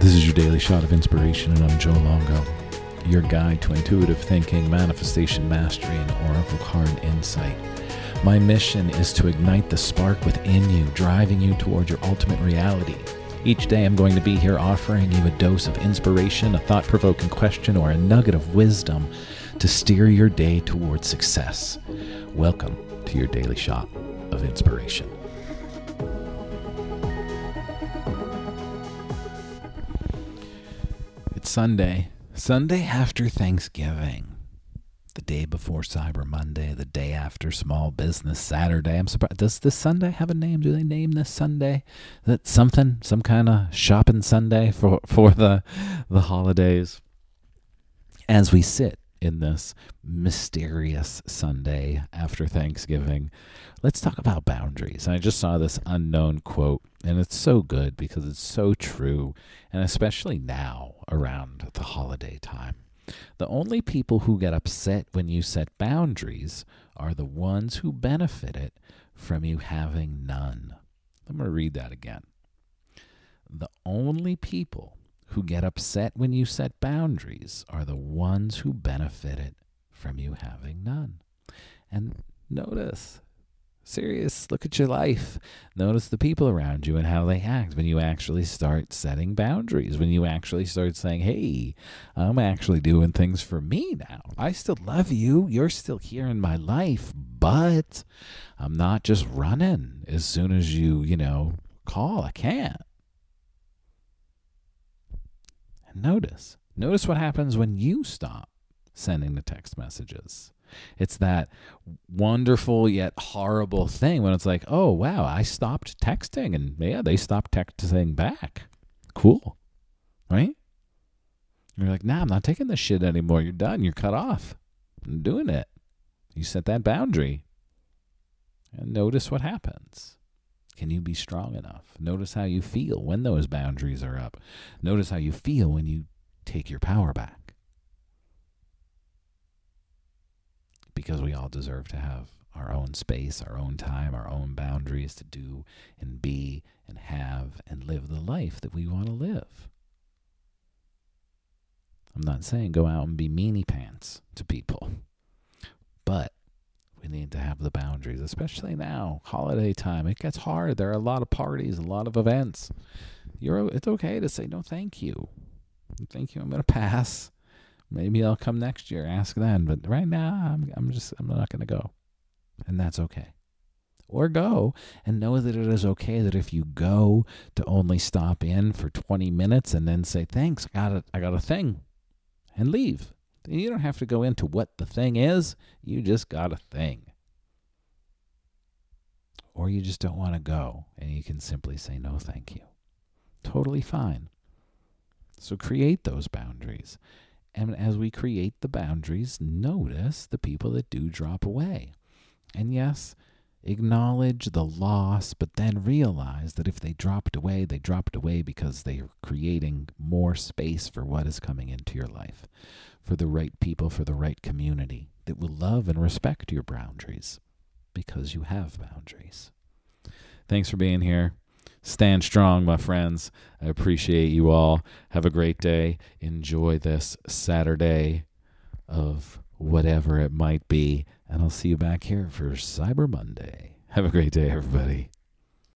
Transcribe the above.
This is your Daily Shot of Inspiration, and I'm Joe Longo, your guide to intuitive thinking, manifestation mastery, and oracle card insight. My mission is to ignite the spark within you, driving you toward your ultimate reality. Each day I'm going to be here offering you a dose of inspiration, a thought-provoking question, or a nugget of wisdom to steer your day towards success. Welcome to your Daily Shot of Inspiration. Sunday after Thanksgiving, the day before Cyber Monday, the day after Small Business Saturday. I'm surprised. Does this Sunday have a name? Do they name this Sunday? Is that something, some kind of shopping Sunday for the holidays? As we sit in this mysterious Sunday after Thanksgiving, let's talk about boundaries. And I just saw this unknown quote, and it's so good because it's so true, and especially now around the holiday time. The only people who get upset when you set boundaries are the ones who benefited from you having none. I'm going to read that again. The only people who get upset when you set boundaries are the ones who benefited from you having none. And notice, serious, look at your life. Notice the people around you and how they act when you actually start setting boundaries, when you actually start saying, hey, I'm actually doing things for me now. I still love you. You're still here in my life, but I'm not just running as soon as you call. I can't. Notice what happens when you stop sending the text messages. It's that wonderful yet horrible thing when it's like, oh, wow, I stopped texting, and yeah, they stopped texting back. Cool, right? You're like, nah, I'm not taking this shit anymore. You're done. You're cut off. I'm doing it. You set that boundary. And notice what happens. Can you be strong enough? Notice how you feel when those boundaries are up. Notice how you feel when you take your power back. Because we all deserve to have our own space, our own time, our own boundaries to do and be and have and live the life that we want to live. I'm not saying go out and be meanie pants to people, but we need to have the boundaries, especially now, holiday time. It gets hard. There are a lot of parties, a lot of events. It's okay to say, no, thank you. Thank you. I'm going to pass. Maybe I'll come next year. Ask then. But right now, I'm not going to go. And that's okay. Or go and know that it is okay that if you go to only stop in for 20 minutes and then say, thanks, I got a thing, and leave. You don't have to go into what the thing is. You just got a thing. Or you just don't want to go, and you can simply say, no, thank you. Totally fine. So create those boundaries. And as we create the boundaries, notice the people that do drop away. And yes, acknowledge the loss, but then realize that if they dropped away because they are creating more space for what is coming into your life, for the right people, for the right community that will love and respect your boundaries because you have boundaries. Thanks for being here. Stand strong, my friends. I appreciate you all. Have a great day. Enjoy this Saturday of whatever it might be. And I'll see you back here for Cyber Monday. Have a great day, everybody.